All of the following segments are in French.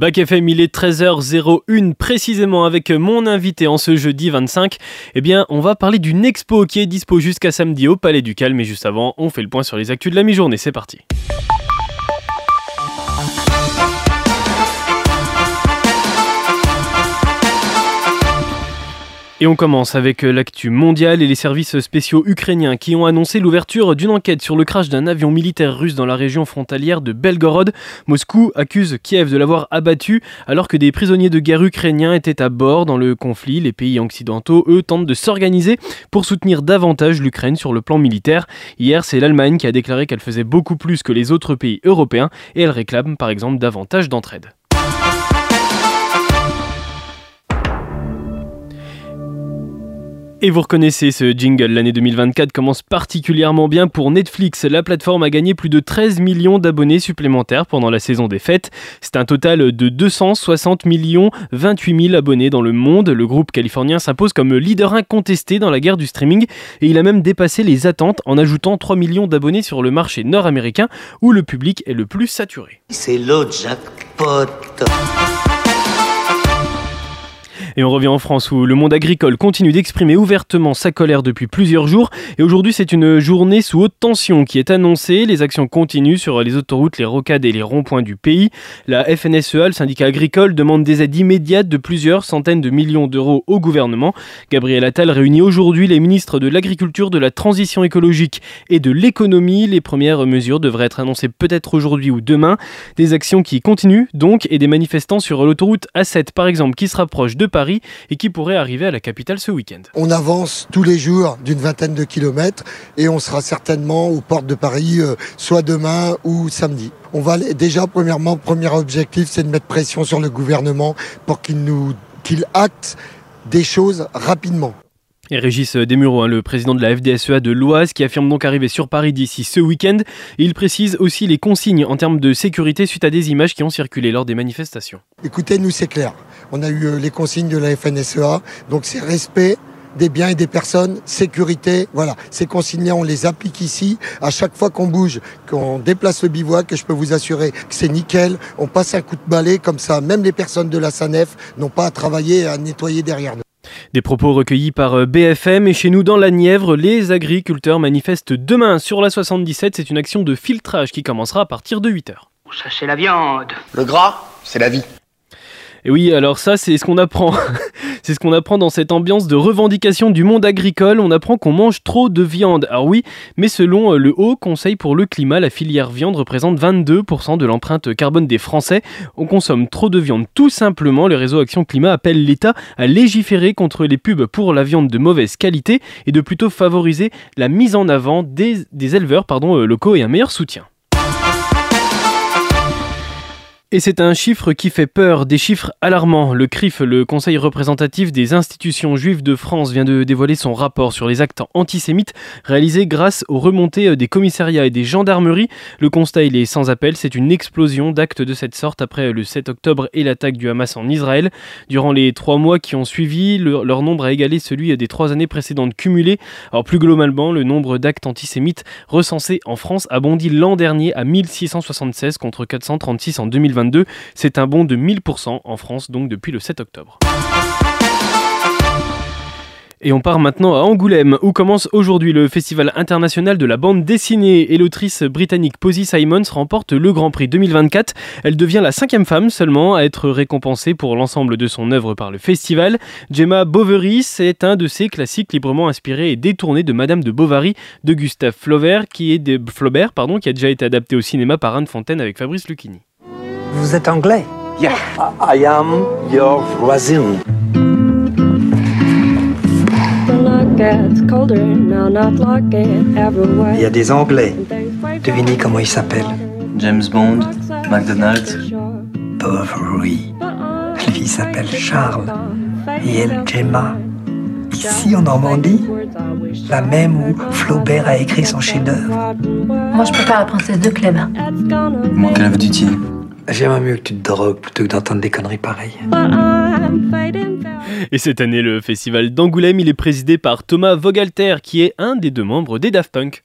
Bac FM, il est 13h01 précisément avec mon invité en ce jeudi 25. Eh bien, on va parler d'une expo qui est dispo jusqu'à samedi au Palais du Calme. Et juste avant, on fait le point sur les actus de la mi-journée. C'est parti. Et on commence avec l'actu mondiale et les services spéciaux ukrainiens qui ont annoncé l'ouverture d'une enquête sur le crash d'un avion militaire russe dans la région frontalière de Belgorod. Moscou accuse Kiev de l'avoir abattu alors que des prisonniers de guerre ukrainiens étaient à bord dans le conflit. Les pays occidentaux, eux, tentent de s'organiser pour soutenir davantage l'Ukraine sur le plan militaire. Hier, c'est l'Allemagne qui a déclaré qu'elle faisait beaucoup plus que les autres pays européens et elle réclame par exemple davantage d'entraide. Et vous reconnaissez ce jingle, l'année 2024 commence particulièrement bien pour Netflix. La plateforme a gagné plus de 13 millions d'abonnés supplémentaires pendant la saison des fêtes. C'est un total de 260 millions 28 000 abonnés dans le monde. Le groupe californien s'impose comme leader incontesté dans la guerre du streaming et il a même dépassé les attentes en ajoutant 3 millions d'abonnés sur le marché nord-américain où le public est le plus saturé. C'est le jackpot. Et on revient en France où le monde agricole continue d'exprimer ouvertement sa colère depuis plusieurs jours. Et aujourd'hui, c'est une journée sous haute tension qui est annoncée. Les actions continuent sur les autoroutes, les rocades et les ronds-points du pays. La FNSEA, le syndicat agricole, demande des aides immédiates de plusieurs centaines de millions d'euros au gouvernement. Gabriel Attal réunit aujourd'hui les ministres de l'Agriculture, de la Transition écologique et de l'Économie. Les premières mesures devraient être annoncées peut-être aujourd'hui ou demain. Des actions qui continuent donc et des manifestants sur l'autoroute A7 par exemple qui se rapprochent de Paris et qui pourrait arriver à la capitale ce week-end. On avance tous les jours d'une vingtaine de kilomètres et on sera certainement aux portes de Paris soit demain ou samedi. On va déjà, premier objectif, c'est de mettre pression sur le gouvernement pour qu'il acte des choses rapidement. Et Régis Demuro, le président de la FDSEA de l'Oise, qui affirme donc arriver sur Paris d'ici ce week-end. Il précise aussi les consignes en termes de sécurité suite à des images qui ont circulé lors des manifestations. Écoutez, nous c'est clair. On a eu les consignes de la FNSEA, donc c'est respect des biens et des personnes, sécurité, voilà. Ces consignes-là, on les applique ici. À chaque fois qu'on bouge, qu'on déplace le bivouac, je peux vous assurer que c'est nickel. On passe un coup de balai comme ça. Même les personnes de la SANEF n'ont pas à travailler et à nettoyer derrière nous. Des propos recueillis par BFM et chez nous dans la Nièvre, les agriculteurs manifestent demain sur la 77. C'est une action de filtrage qui commencera à partir de 8h. Ça c'est la viande. Le gras, c'est la vie. Et oui, alors ça c'est ce qu'on apprend. C'est ce qu'on apprend dans cette ambiance de revendication du monde agricole. On apprend qu'on mange trop de viande. Alors oui, mais selon le Haut Conseil pour le Climat, la filière viande représente 22% de l'empreinte carbone des Français. On consomme trop de viande tout simplement. Le réseau Action Climat appelle l'État à légiférer contre les pubs pour la viande de mauvaise qualité et de plutôt favoriser la mise en avant des éleveurs locaux et un meilleur soutien. Et c'est un chiffre qui fait peur, des chiffres alarmants. Le CRIF, le Conseil représentatif des institutions juives de France, vient de dévoiler son rapport sur les actes antisémites réalisés grâce aux remontées des commissariats et des gendarmeries. Le constat, il est sans appel, c'est une explosion d'actes de cette sorte après le 7 octobre et l'attaque du Hamas en Israël. Durant les 3 mois qui ont suivi, leur nombre a égalé celui des 3 années précédentes cumulées. Alors plus globalement, le nombre d'actes antisémites recensés en France a bondi l'an dernier à 1676 contre 436 en 2020. C'est un bond de 1000% en France, donc depuis le 7 octobre. Et on part maintenant à Angoulême, où commence aujourd'hui le Festival international de la bande dessinée. Et l'autrice britannique Posy Simmonds remporte le Grand Prix 2024. Elle devient la 5e femme seulement à être récompensée pour l'ensemble de son œuvre par le festival. Gemma Boveris est un de ses classiques librement inspirés et détournés de Madame de Bovary de Gustave Flaubert, qui a déjà été adapté au cinéma par Anne Fontaine avec Fabrice Lucchini. Vous êtes anglais? Yeah, I am your voisine. Il y a des anglais. Devinez comment ils s'appellent? James Bond, McDonald's. Bovary. Lui, il s'appelle Charles. Et elle, Gemma. Ici, en Normandie, la même où Flaubert a écrit son chef-d'œuvre. Moi, je préfère la princesse de Clèves. Mon Clèves du Thier. J'aimerais mieux que tu te drogues plutôt que d'entendre des conneries pareilles. Et cette année, le festival d'Angoulême, il est présidé par Thomas Vogalter, qui est un des 2 membres des Daft Punk.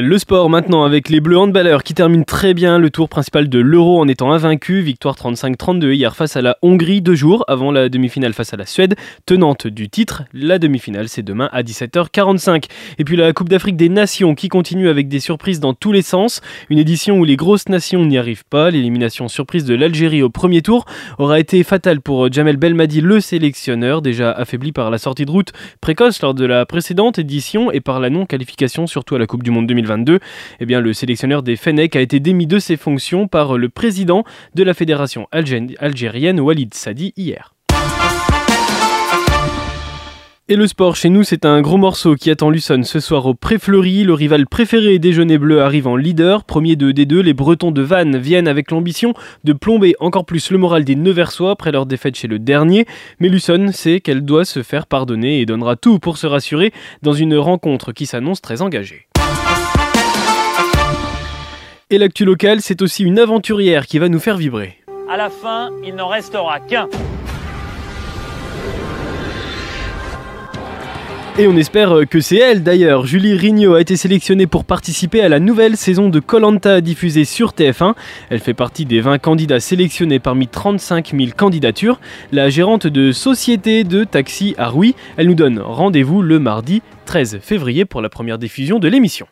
Le sport maintenant avec les Bleus handballeurs qui terminent très bien le tour principal de l'Euro en étant invaincus. Victoire 35-32 hier face à la Hongrie, 2 jours avant la demi-finale face à la Suède, tenante du titre. La demi-finale c'est demain à 17h45. Et puis la Coupe d'Afrique des Nations qui continue avec des surprises dans tous les sens. Une édition où les grosses nations n'y arrivent pas. L'élimination surprise de l'Algérie au premier tour aura été fatale pour Jamel Belmadi, le sélectionneur, déjà affaibli par la sortie de route précoce lors de la précédente édition et par la non-qualification surtout à la Coupe du Monde 2022. Eh bien, le sélectionneur des Fennecs a été démis de ses fonctions par le président de la fédération algérienne Walid Sadi hier. Et le sport chez nous, c'est un gros morceau qui attend Luçon ce soir au Pré-Fleury. Le rival préféré des Jaunes et Bleus arrive en leader. Premier de D2, les Bretons de Vannes viennent avec l'ambition de plomber encore plus le moral des Neversois après leur défaite chez le dernier. Mais Luçon sait qu'elle doit se faire pardonner et donnera tout pour se rassurer dans une rencontre qui s'annonce très engagée. Et l'actu locale, c'est aussi une aventurière qui va nous faire vibrer. À la fin, il n'en restera qu'un. Et on espère que c'est elle d'ailleurs. Julie Rignot a été sélectionnée pour participer à la nouvelle saison de Koh-Lanta diffusée sur TF1. Elle fait partie des 20 candidats sélectionnés parmi 35 000 candidatures. La gérante de société de taxi à Rouy, elle nous donne rendez-vous le mardi 13 février pour la première diffusion de l'émission.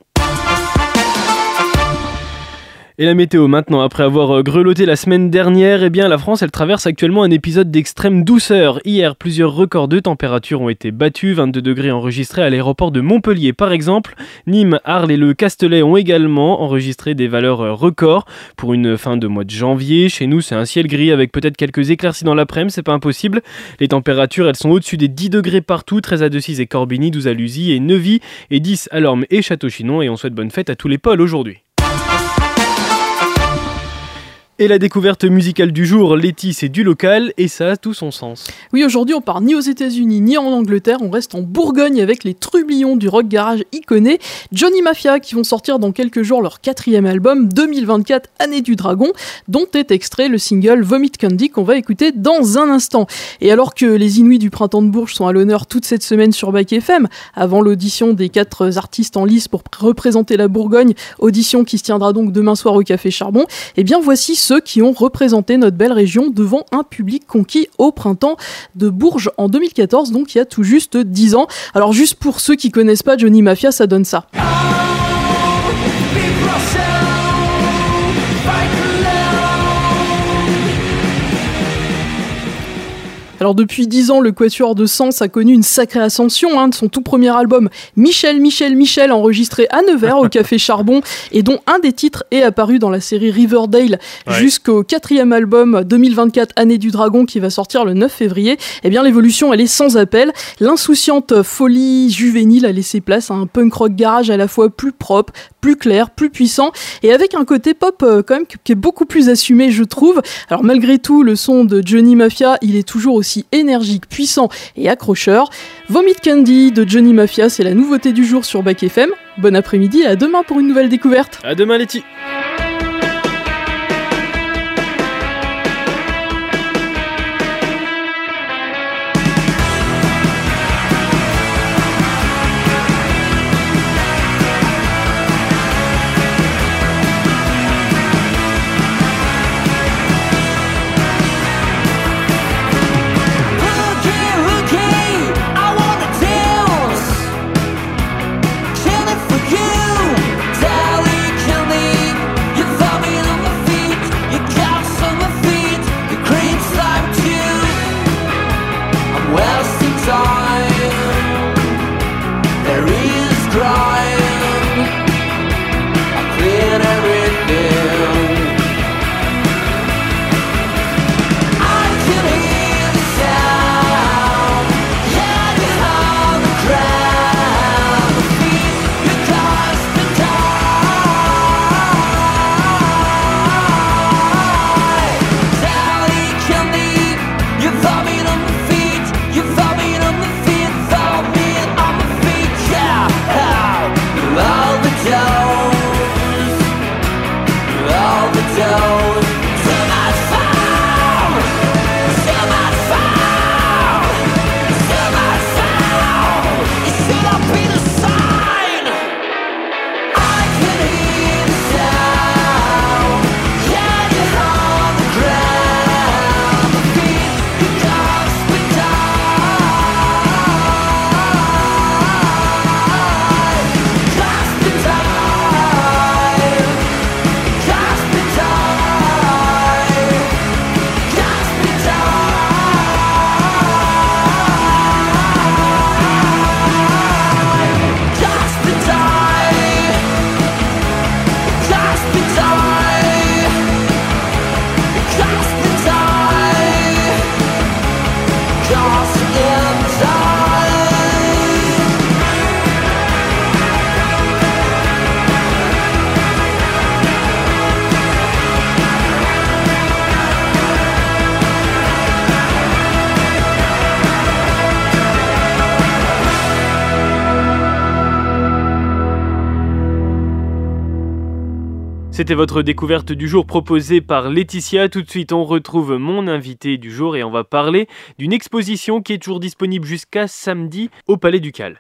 Et la météo maintenant, après avoir grelotté la semaine dernière, eh bien la France elle traverse actuellement un épisode d'extrême douceur. Hier, plusieurs records de température ont été battus, 22 degrés enregistrés à l'aéroport de Montpellier par exemple. Nîmes, Arles et le Castellet ont également enregistré des valeurs records pour une fin de mois de janvier. Chez nous, c'est un ciel gris avec peut-être quelques éclaircies dans l'après-midi, c'est pas impossible. Les températures elles sont au-dessus des 10 degrés partout, 13 à Decize et Corbigny, 12 à Luzy et Neuvy et 10 à Lorme et Château-Chinon, et on souhaite bonne fête à tous les pôles aujourd'hui. Et la découverte musicale du jour, Letty, c'est du local et ça a tout son sens. Oui, aujourd'hui on part ni aux États-Unis ni en Angleterre, on reste en Bourgogne avec les trublions du rock garage iconé Johnny Mafia qui vont sortir dans quelques jours leur 4e album 2024 Année du Dragon, dont est extrait le single Vomit Candy qu'on va écouter dans un instant. Et alors que les Inuits du Printemps de Bourges sont à l'honneur toute cette semaine sur Bac FM, avant l'audition des 4 artistes en lice pour représenter la Bourgogne, audition qui se tiendra donc demain soir au Café Charbon, et bien voici ceux qui ont représenté notre belle région devant un public conquis au Printemps de Bourges en 2014, donc il y a tout juste 10 ans. Alors juste pour ceux qui connaissent pas Johnny Mafia, ça donne ça. Alors depuis 10 ans, le quatuor de Sens a connu une sacrée ascension de son tout premier album Michel, Michel, Michel, enregistré à Nevers au Café Charbon et dont un des titres est apparu dans la série Riverdale jusqu'au 4e album 2024 Année du Dragon qui va sortir le 9 février. Eh bien l'évolution elle est sans appel. L'insouciante folie juvénile a laissé place à un punk rock garage à la fois plus propre, plus clair, plus puissant et avec un côté pop quand même qui est beaucoup plus assumé je trouve. Alors malgré tout, le son de Johnny Mafia, il est toujours aussi énergique, puissant et accrocheur. Vomit Candy de Johnny Mafia, c'est la nouveauté du jour sur Bac FM. Bon après-midi et à demain pour une nouvelle découverte. À demain Letty. You C'était votre découverte du jour proposée par Laetitia. Tout de suite, on retrouve mon invité du jour et on va parler d'une exposition qui est toujours disponible jusqu'à samedi au Palais du Calme.